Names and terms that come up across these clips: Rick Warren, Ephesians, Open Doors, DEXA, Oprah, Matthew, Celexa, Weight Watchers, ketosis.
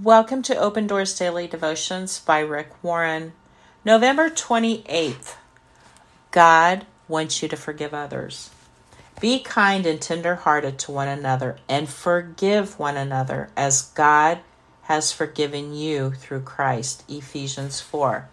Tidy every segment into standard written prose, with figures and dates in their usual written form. Welcome to Open Doors Daily Devotions by Rick Warren. November 28th. God wants you to forgive others. Be kind and tender-hearted to one another and forgive one another as God has forgiven you through Christ. Ephesians 4.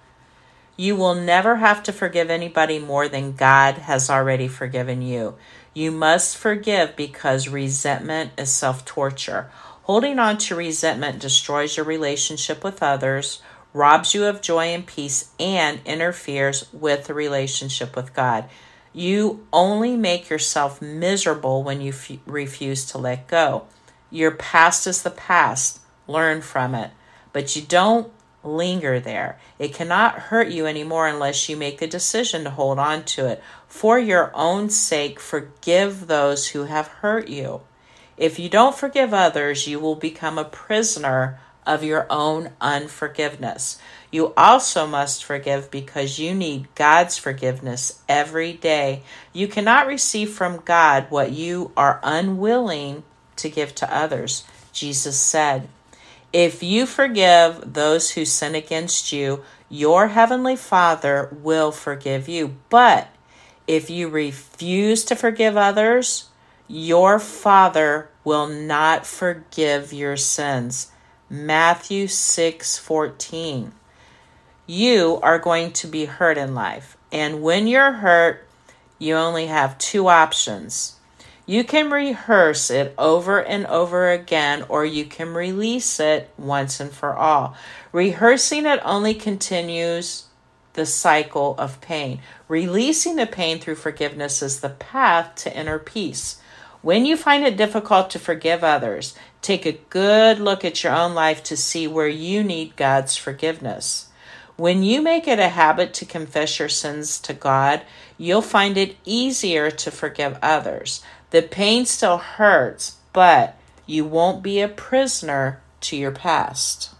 You will never have to forgive anybody more than God has already forgiven you. You must forgive because resentment is self-torture. Holding on to resentment destroys your relationship with others, robs you of joy and peace, and interferes with the relationship with God. You only make yourself miserable when you refuse to let go. Your past is the past. Learn from it. But you don't linger there. It cannot hurt you anymore unless you make the decision to hold on to it. For your own sake, forgive those who have hurt you. If you don't forgive others, you will become a prisoner of your own unforgiveness. You also must forgive because you need God's forgiveness every day. You cannot receive from God what you are unwilling to give to others. Jesus said, "If you forgive those who sin against you, your heavenly Father will forgive you. But if you refuse to forgive others, your Father will not forgive your sins." Matthew 6:14. You are going to be hurt in life. And when you're hurt, you only have two options. You can rehearse it over and over again, or you can release it once and for all. Rehearsing it only continues the cycle of pain. Releasing the pain through forgiveness is the path to inner peace. When you find it difficult to forgive others, take a good look at your own life to see where you need God's forgiveness. When you make it a habit to confess your sins to God, you'll find it easier to forgive others. The pain still hurts, but you won't be a prisoner to your past.